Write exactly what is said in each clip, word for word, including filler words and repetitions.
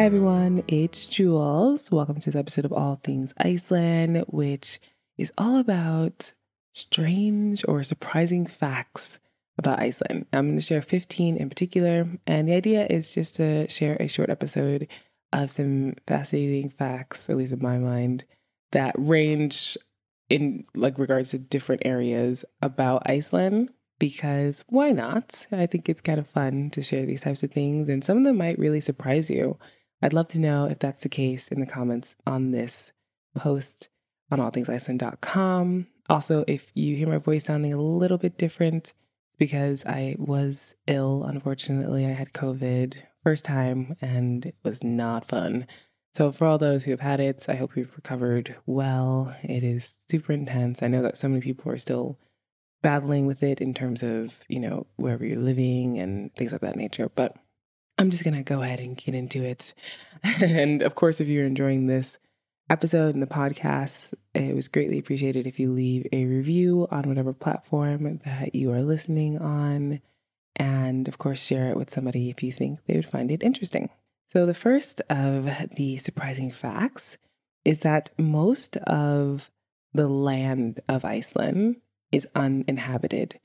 Hi everyone, it's Jules. Welcome to this episode of All Things Iceland, which is all about strange or surprising facts about Iceland. I'm going to share fifteen in particular, and the idea is just to share a short episode of some fascinating facts, at least in my mind, that range in like regards to different areas about Iceland. Because why not? I think it's kind of fun to share these types of things, and some of them might really surprise you. I'd love to know if that's the case in the comments on this post on all things iceland dot com. Also, if you hear my voice sounding a little bit different, because I was ill, unfortunately, I had COVID first time, and it was not fun. So for all those who have had it, I hope you've recovered well. It is super intense. I know that so many people are still battling with it in terms of, you know, wherever you're living and things of that nature. But I'm just going to go ahead and get into it. And of course, if you're enjoying this episode and the podcast, it was greatly appreciated if you leave a review on whatever platform that you are listening on. And of course, share it with somebody if you think they would find it interesting. So the first of the surprising facts is that most of the land of Iceland is uninhabited.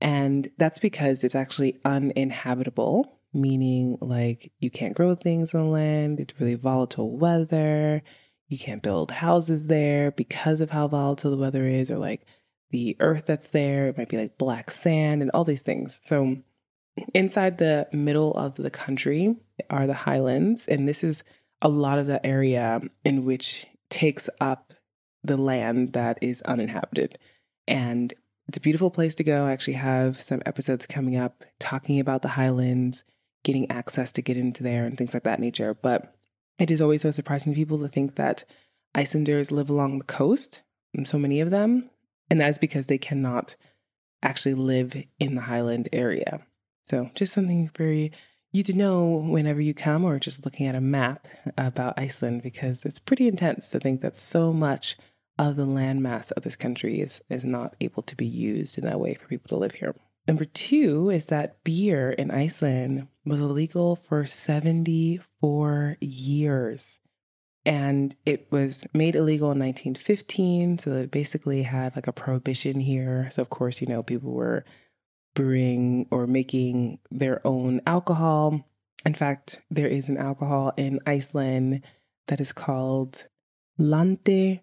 And that's because it's actually uninhabitable, meaning like you can't grow things on land. It's really volatile weather. You can't build houses there because of how volatile the weather is, or like the earth that's there. It might be like black sand and all these things. So inside the middle of the country are the highlands. And this is a lot of the area in which takes up the land that is uninhabited. And it's a beautiful place to go. I actually have some episodes coming up talking about the highlands, getting access to get into there and things like that nature. But it is always so surprising to people to think that Icelanders live along the coast, and so many of them. And that's because they cannot actually live in the highland area. So just something for you to know whenever you come or just looking at a map about Iceland, because it's pretty intense to think that so much of the landmass of this country is, is not able to be used in that way for people to live here. Number two is that beer in Iceland was illegal for seventy-four years. And it was made illegal in nineteen fifteen. So they basically had like a prohibition here. So of course, you know, people were brewing or making their own alcohol. In fact, there is an alcohol in Iceland that is called Landi.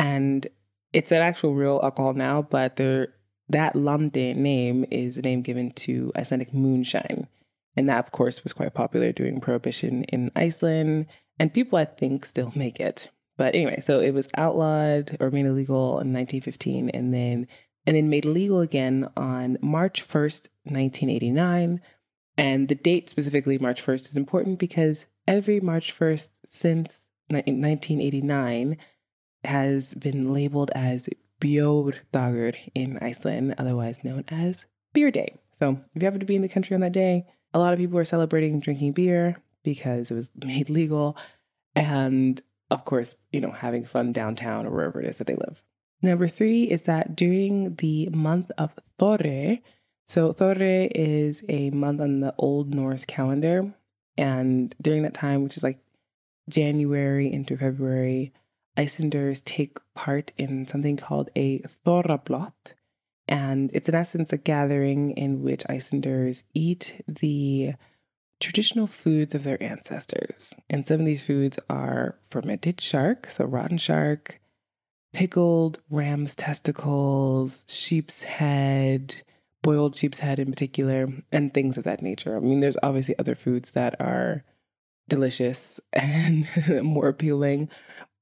And it's an actual real alcohol now, but there, that Lamde name is a name given to Icelandic moonshine. And that, of course, was quite popular during Prohibition in Iceland. And people, I think, still make it. But anyway, so it was outlawed or made illegal in nineteen fifteen and then and then made legal again on March first, nineteen eighty-nine. And the date specifically, March first, is important because every March first since nineteen eighty-nine has been labeled as Björdagur in Iceland, otherwise known as Beer Day. So if you happen to be in the country on that day, a lot of people are celebrating drinking beer because it was made legal. And of course, you know, having fun downtown or wherever it is that they live. Number three is that during the month of Þorri, so Þorri is a month on the Old Norse calendar. And during that time, which is like January into February, Icelanders take part in something called a Thorraplot, and it's in essence a gathering in which Icelanders eat the traditional foods of their ancestors. And some of these foods are fermented shark, so rotten shark, pickled ram's testicles, sheep's head, boiled sheep's head in particular, and things of that nature. I mean, there's obviously other foods that are delicious and more appealing,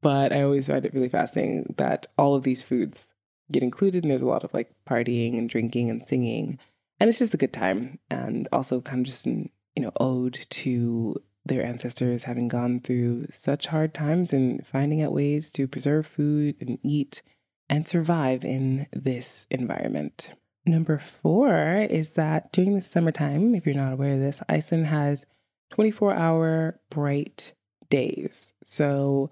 but I always find it really fascinating that all of these foods get included, and there's a lot of like partying and drinking and singing, and it's just a good time. And also kind of just an, you know, ode to their ancestors having gone through such hard times and finding out ways to preserve food and eat and survive in this environment. Number four is that during the summertime, if you're not aware of this, Iceland has twenty-four hour bright days. So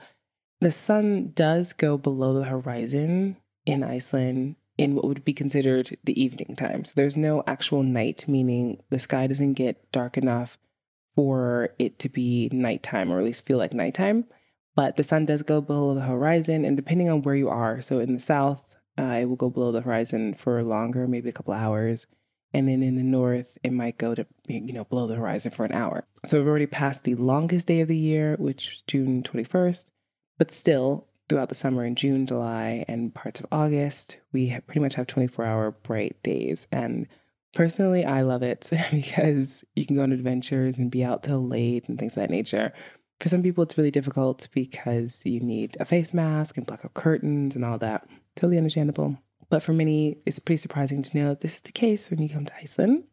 the sun does go below the horizon in Iceland in what would be considered the evening time. So there's no actual night, meaning the sky doesn't get dark enough for it to be nighttime, or at least feel like nighttime. But the sun does go below the horizon, and depending on where you are, so in the south, uh, it will go below the horizon for longer, maybe a couple hours. And then in the north, it might go to, you know, below the horizon for an hour. So we've already passed the longest day of the year, which is June twenty-first. But still, throughout the summer in June, July, and parts of August, we have pretty much have twenty-four hour bright days. And personally, I love it because you can go on adventures and be out till late and things of that nature. For some people, it's really difficult because you need a face mask and blackout curtains and all that. Totally understandable. But for many, it's pretty surprising to know that this is the case when you come to Iceland.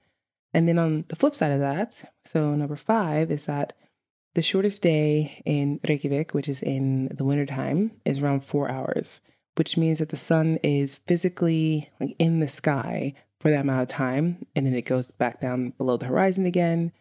And then on the flip side of that, so number five is that the shortest day in Reykjavik, which is in the wintertime, is around four hours, which means that the sun is physically like in the sky for that amount of time, and then it goes back down below the horizon again.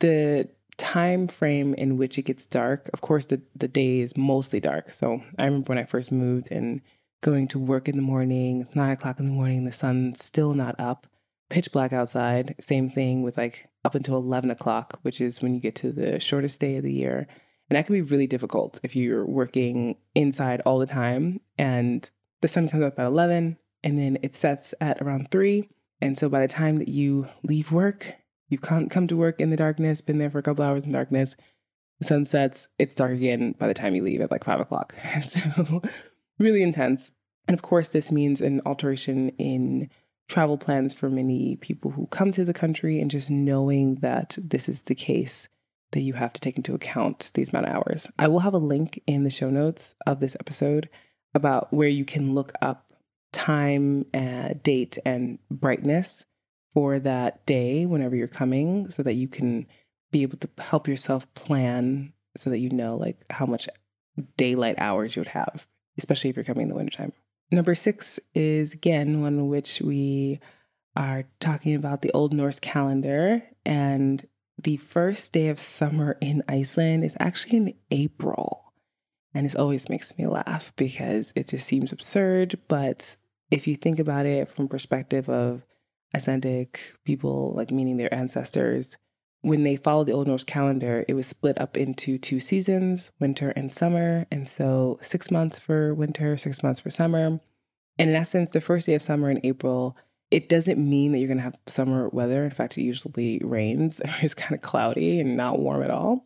The time frame in which it gets dark, of course, the, the day is mostly dark. So I remember when I first moved and going to work in the morning, nine o'clock in the morning, the sun's still not up, pitch black outside. Same thing with like up until eleven o'clock, which is when you get to the shortest day of the year. And that can be really difficult if you're working inside all the time and the sun comes up at eleven and then it sets at around three. And so by the time that you leave work, you've come, come to work in the darkness, been there for a couple hours in darkness, the sun sets, it's dark again by the time you leave at like five o'clock. So really intense. And of course, this means an alteration in travel plans for many people who come to the country, and just knowing that this is the case, that you have to take into account these amount of hours. I will have a link in the show notes of this episode about where you can look up time, uh, date, and brightness for that day whenever you're coming, so that you can be able to help yourself plan so that you know like how much daylight hours you would have, especially if you're coming in the wintertime. Number six is, again, one in which we are talking about the Old Norse calendar. And the first day of summer in Iceland is actually in April. And this always makes me laugh because it just seems absurd. But if you think about it from perspective of Icelandic people, like meaning their ancestors, when they followed the Old Norse calendar, it was split up into two seasons, winter and summer. And so six months for winter, six months for summer. And in essence, the first day of summer in April, it doesn't mean that you're going to have summer weather. In fact, it usually rains. It's kind of cloudy and not warm at all.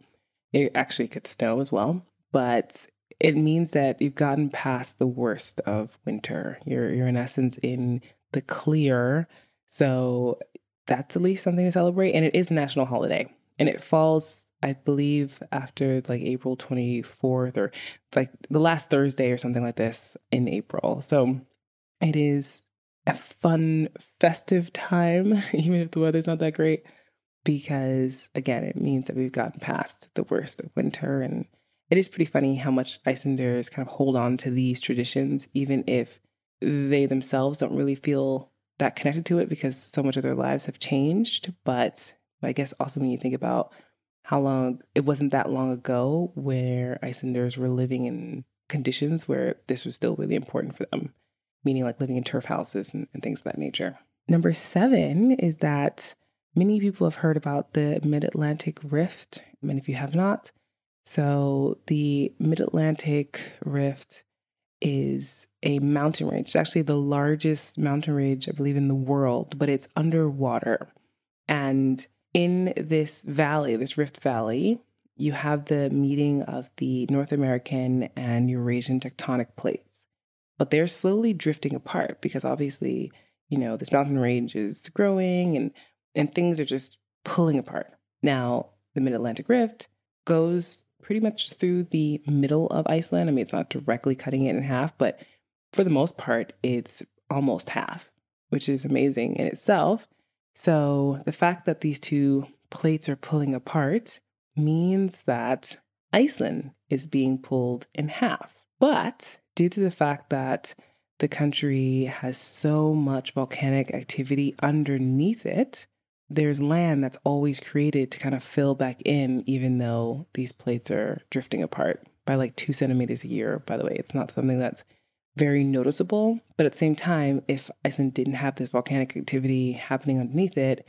It actually could snow as well. But it means that you've gotten past the worst of winter. You're, you're in essence in the clear. So that's at least something to celebrate. And it is a national holiday. And it falls, I believe, after like April twenty-fourth or like the last Thursday or something like this in April. So it is a fun, festive time, even if the weather's not that great, because again, it means that we've gotten past the worst of winter. And it is pretty funny how much Icelanders kind of hold on to these traditions, even if they themselves don't really feel that connected to it because so much of their lives have changed. But I guess also when you think about how long, it wasn't that long ago where Icelanders were living in conditions where this was still really important for them, meaning like living in turf houses and, and things of that nature. Number seven is that many people have heard about the Mid-Atlantic Rift, and if you have not, so the Mid-Atlantic Rift is a mountain range. It's actually the largest mountain range, I believe, in the world, but it's underwater. And in this valley, this Rift Valley, you have the meeting of the North American and Eurasian tectonic plates. But they're slowly drifting apart because obviously, you know, this mountain range is growing and, and things are just pulling apart. Now, the Mid-Atlantic Rift goes pretty much through the middle of Iceland. I mean, it's not directly cutting it in half, but for the most part, it's almost half, which is amazing in itself. So the fact that these two plates are pulling apart means that Iceland is being pulled in half. But due to the fact that the country has so much volcanic activity underneath it, there's land that's always created to kind of fill back in, even though these plates are drifting apart by like two centimeters a year. By the way, it's not something that's very noticeable. But at the same time, if Iceland didn't have this volcanic activity happening underneath it,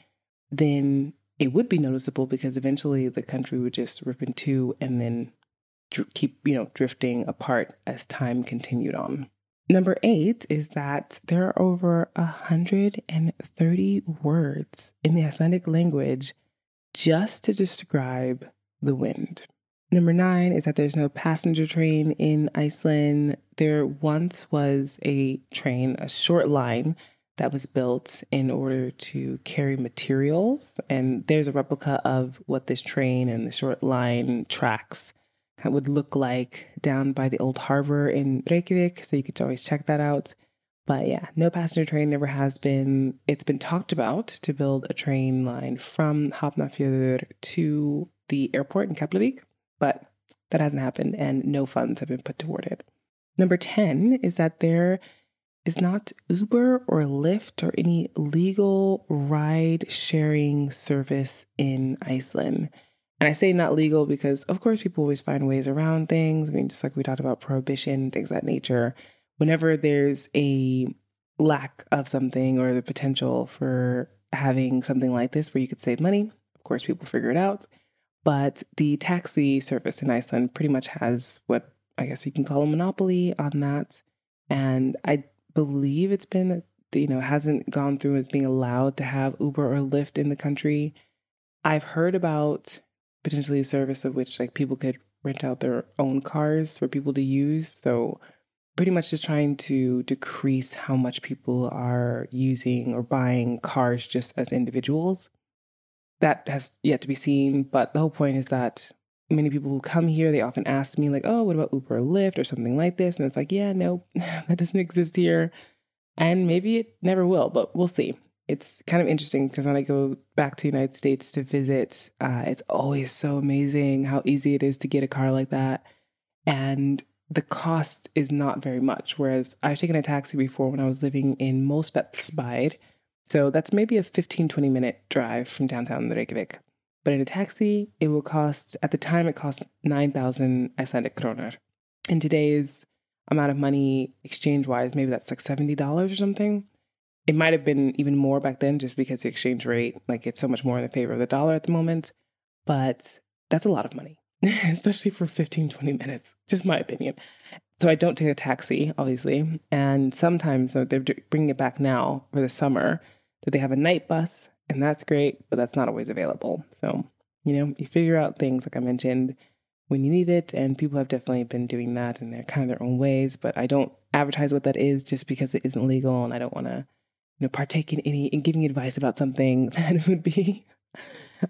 then it would be noticeable, because eventually the country would just rip in two and then dr- keep, you know, drifting apart as time continued on. Number eight is that there are over one hundred thirty words in the Icelandic language just to describe the wind. Number nine is that there's no passenger train in Iceland. There once was a train, a short line, that was built in order to carry materials. And there's a replica of what this train and the short line tracks would look like down by the old harbor in Reykjavik. So you could always check that out. But yeah, no passenger train, never has been. It's been talked about to build a train line from Hafnarfjörður to the airport in Keflavík, but that hasn't happened and no funds have been put toward it. Number ten is that there is not Uber or Lyft or any legal ride-sharing service in Iceland. And I say not legal because, of course, people always find ways around things. I mean, just like we talked about prohibition, things of that nature. Whenever there's a lack of something or the potential for having something like this where you could save money, of course, people figure it out. But the taxi service in Iceland pretty much has what I guess you can call a monopoly on that. And I believe it's been, you know, hasn't gone through as being allowed to have Uber or Lyft in the country. I've heard about potentially a service of which like people could rent out their own cars for people to use. So pretty much just trying to decrease how much people are using or buying cars just as individuals. That has yet to be seen, but the whole point is that many people who come here, they often ask me like, oh, what about Uber or Lyft or something like this? And it's like, yeah, no, that doesn't exist here. And maybe it never will, but we'll see. It's kind of interesting because when I go back to the United States to visit, uh, it's always so amazing how easy it is to get a car like that. And the cost is not very much, whereas I've taken a taxi before when I was living in Mosvetsbied. So that's maybe a fifteen, twenty minute drive from downtown Reykjavik. But in a taxi, it will cost, at the time, it cost nine thousand Icelandic kronur. In today's amount of money, exchange-wise, maybe that's like seventy dollars or something. It might have been even more back then just because the exchange rate, like it's so much more in the favor of the dollar at the moment. But that's a lot of money, especially for fifteen, twenty minutes, just my opinion. So I don't take a taxi, obviously. And sometimes they're bringing it back now for the summer, that they have a night bus, and that's great, but that's not always available. So, you know, you figure out things, like I mentioned, when you need it, and people have definitely been doing that in their kind of their own ways, but I don't advertise what that is just because it isn't legal, and I don't want to, you know, partake in any, in giving advice about something that would be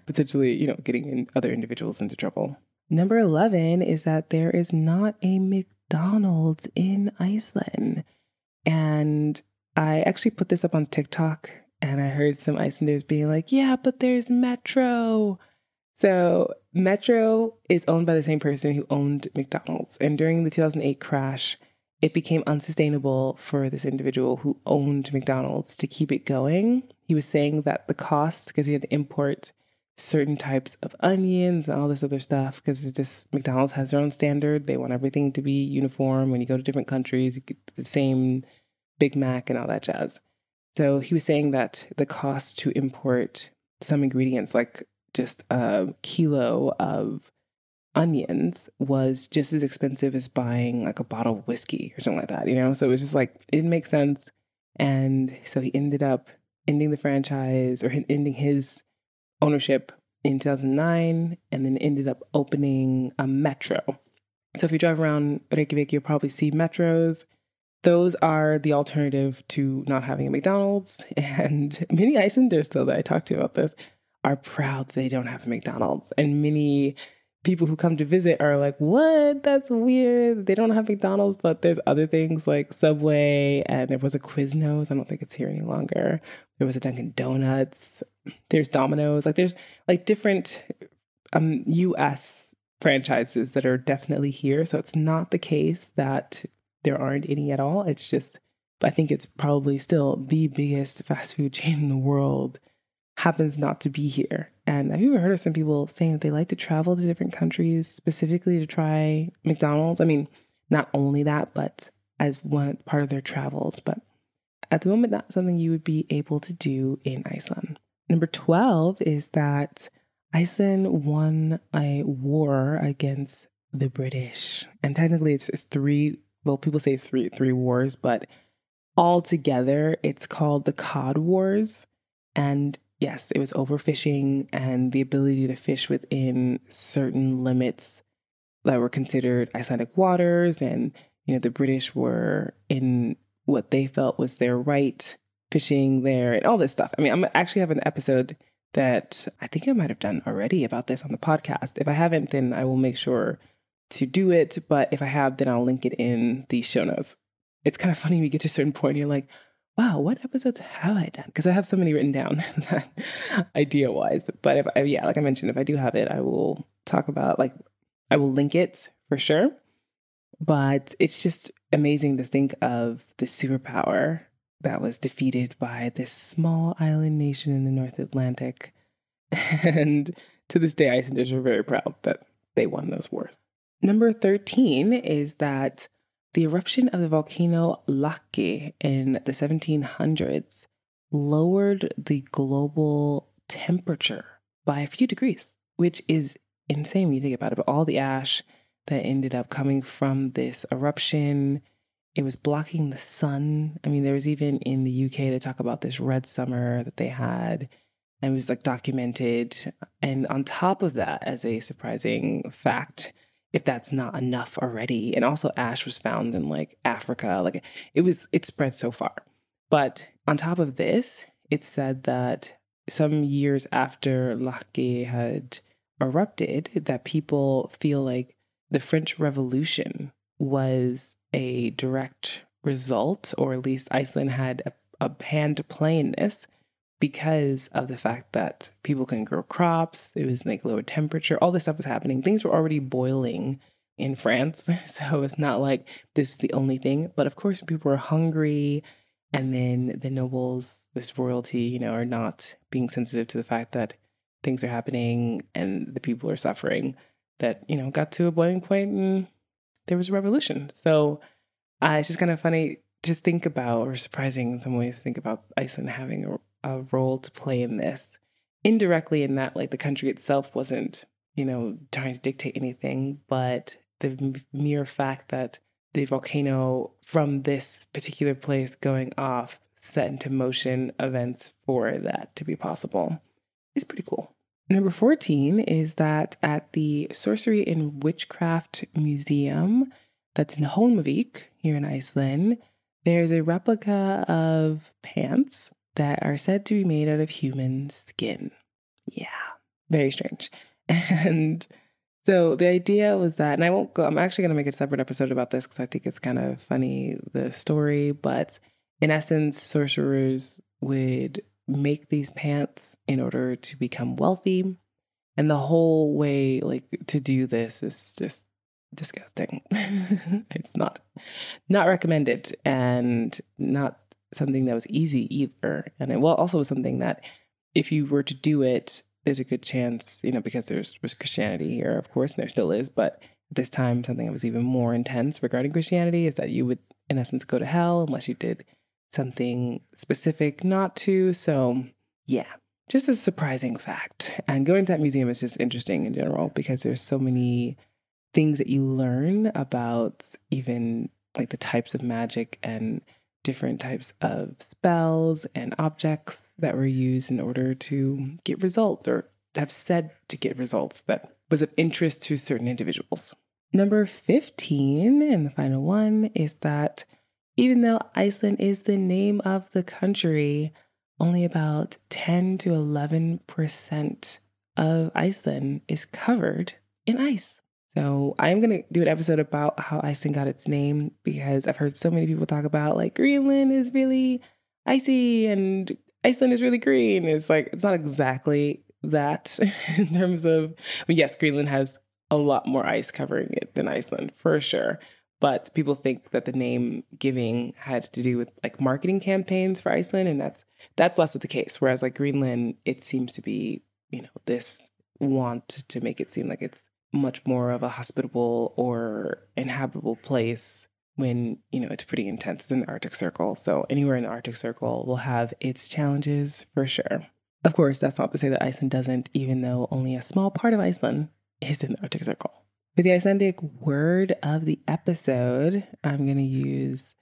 potentially, you know, getting in other individuals into trouble. Number eleven is that there is not a McDonald's in Iceland. And I actually put this up on TikTok, and I heard some Icelanders being like, yeah, but there's Metro. So Metro is owned by the same person who owned McDonald's. And during the two thousand eight crash, it became unsustainable for this individual who owned McDonald's to keep it going. He was saying that the cost, because he had to import certain types of onions and all this other stuff, because just McDonald's has their own standard. They want everything to be uniform. When you go to different countries, you get the same Big Mac and all that jazz. So he was saying that the cost to import some ingredients, like just a kilo of onions, was just as expensive as buying like a bottle of whiskey or something like that, you know? So it was just like, it didn't make sense. And so he ended up ending the franchise or ending his ownership in two thousand nine, and then ended up opening a Metro. So if you drive around Reykjavik, you'll probably see Metros. Those are the alternative to not having a McDonald's. And many Icelanders, though, that I talked to about this, are proud they don't have a McDonald's. And many people who come to visit are like, what? That's weird. They don't have McDonald's, but there's other things like Subway. And there was a Quiznos. I don't think it's here any longer. There was a Dunkin' Donuts. There's Domino's. Like there's like different um, U S franchises that are definitely here. So it's not the case that there aren't any at all. It's just, I think it's probably still the biggest fast food chain in the world happens not to be here. And I've even heard of some people saying that they like to travel to different countries specifically to try McDonald's. I mean, not only that, but as one part of their travels, but at the moment, not something you would be able to do in Iceland. Number twelve is that Iceland won a war against the British. And technically it's, it's three, well, people say three three wars, but all together it's called the Cod Wars. And yes, it was overfishing and the ability to fish within certain limits that were considered Icelandic waters. And, you know, the British were in what they felt was their right, fishing there and all this stuff. I mean, I'm actually have an episode that I think I might have done already about this on the podcast. If I haven't, then I will make sure to do it. But if I have, then I'll link it in the show notes. It's kind of funny when you get to a certain point and you're like, wow, what episodes have I done? Because I have so many written down idea-wise. But if I, yeah, like I mentioned, if I do have it, I will talk about, like, I will link it for sure. But it's just amazing to think of the superpower that was defeated by this small island nation in the North Atlantic. And to this day, Icelanders are very proud that they won those wars. Number thirteen is that the eruption of the volcano Laki in the seventeen hundreds lowered the global temperature by a few degrees, which is insane when you think about it. But all the ash that ended up coming from this eruption, it was blocking the sun. I mean, there was even in the U K, they talk about this red summer that they had, and it was like documented. And on top of that, as a surprising fact, if that's not enough already, and also ash was found in like Africa, like it was, it spread so far. But on top of this, it's said that some years after Laki had erupted, that people feel like the French Revolution was a direct result, or at least Iceland had a, a hand play in this because of the fact that people couldn't grow crops. It was like lower temperature. All this stuff was happening. Things were already boiling in France. So it's not like this was the only thing. But of course, people were hungry. And then the nobles, this royalty, you know, are not being sensitive to the fact that things are happening and the people are suffering, that, you know, got to a boiling point and there was a revolution. So uh, it's just kind of funny to think about, or surprising in some ways to think about Iceland having a, a role to play in this. Indirectly, in that, like, the country itself wasn't, you know, trying to dictate anything, but the mere fact that the volcano from this particular place going off set into motion events for that to be possible is pretty cool. Number fourteen is that at the Sorcery and Witchcraft Museum that's in Hólmavík here in Iceland, there's a replica of pants that are said to be made out of human skin. Yeah, very strange. And so the idea was that, and I won't go, I'm actually going to make a separate episode about this because I think it's kind of funny, the story, but in essence, sorcerers would make these pants in order to become wealthy. And the whole way, like, to do this is just disgusting. It's not, not recommended, and not something that was easy either. And it well, also was something that if you were to do it, there's a good chance, you know, because there's was Christianity here, of course, and there still is, but at this time, something that was even more intense regarding Christianity is that you would, in essence, go to hell unless you did something specific not to. So yeah, just a surprising fact. And going to that museum is just interesting in general, because there's so many things that you learn about, even like the types of magic and different types of spells and objects that were used in order to get results, or have said to get results, that was of interest to certain individuals. Number fifteen, and the final one, is that even though Iceland is the name of the country, only about ten to eleven percent of Iceland is covered in ice. So I'm going to do an episode about how Iceland got its name, because I've heard so many people talk about, like, Greenland is really icy and Iceland is really green. It's like, it's not exactly that in terms of, but yes, Greenland has a lot more ice covering it than Iceland for sure. But people think that the name giving had to do with, like, marketing campaigns for Iceland, and that's that's less of the case. Whereas, like, Greenland, it seems to be, you know, this want to make it seem like it's much more of a hospitable or inhabitable place when, you know, it's pretty intense. It's an Arctic Circle. So anywhere in the Arctic Circle will have its challenges for sure. Of course, that's not to say that Iceland doesn't, even though only a small part of Iceland is in the Arctic Circle. For the Icelandic word of the episode, I'm going to use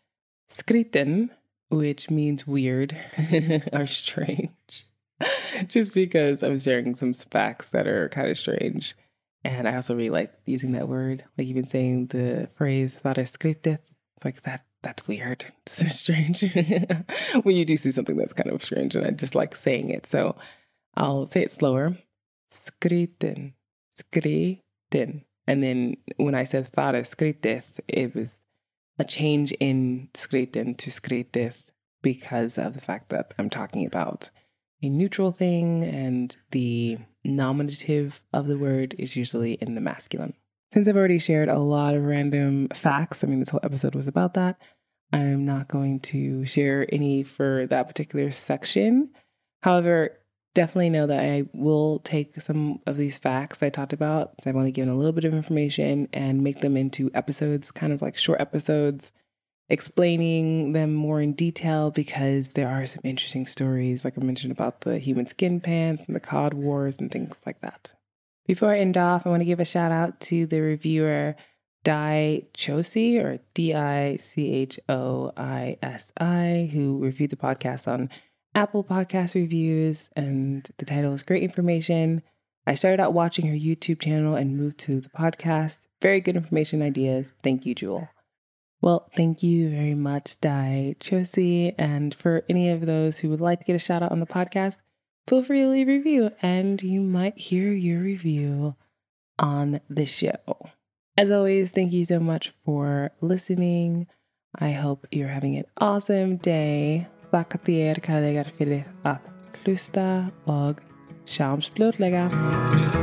skrítinn, which means weird or strange, just because I'm sharing some facts that are kind of strange. And I also really like using that word, like even saying the phrase "það er skrítið." It's like that. That's weird. This is strange. When you do see something that's kind of strange, and I just like saying it, so I'll say it slower. Skrítinn, skrítinn, and then when I said "það er skrítið," it was a change in skrítinn to skrítið because of the fact that I'm talking about a neutral thing, and the nominative of the word is usually in the masculine. Since I've already shared a lot of random facts, I mean, this whole episode was about that, I'm not going to share any for that particular section. However, definitely know that I will take some of these facts I talked about, I've only given a little bit of information, and make them into episodes, kind of like short episodes, explaining them more in detail, because there are some interesting stories, like I mentioned, about the human skin pants and the cod wars and things like that. Before I end off, I want to give a shout out to the reviewer Dichosi, or D I C H O I S I, who reviewed the podcast on Apple Podcast Reviews, and the title is Great Information. I started out watching her YouTube channel and moved to the podcast. Very good information ideas. Thank you, Jewel. Well, thank you very much, Dichosi. And for any of those who would like to get a shout out on the podcast, feel free to leave a review, and you might hear your review on the show. As always, thank you so much for listening. I hope you're having an awesome day. Þakka þér kærlega fyrir að hlusta og sjáumst fljótlega.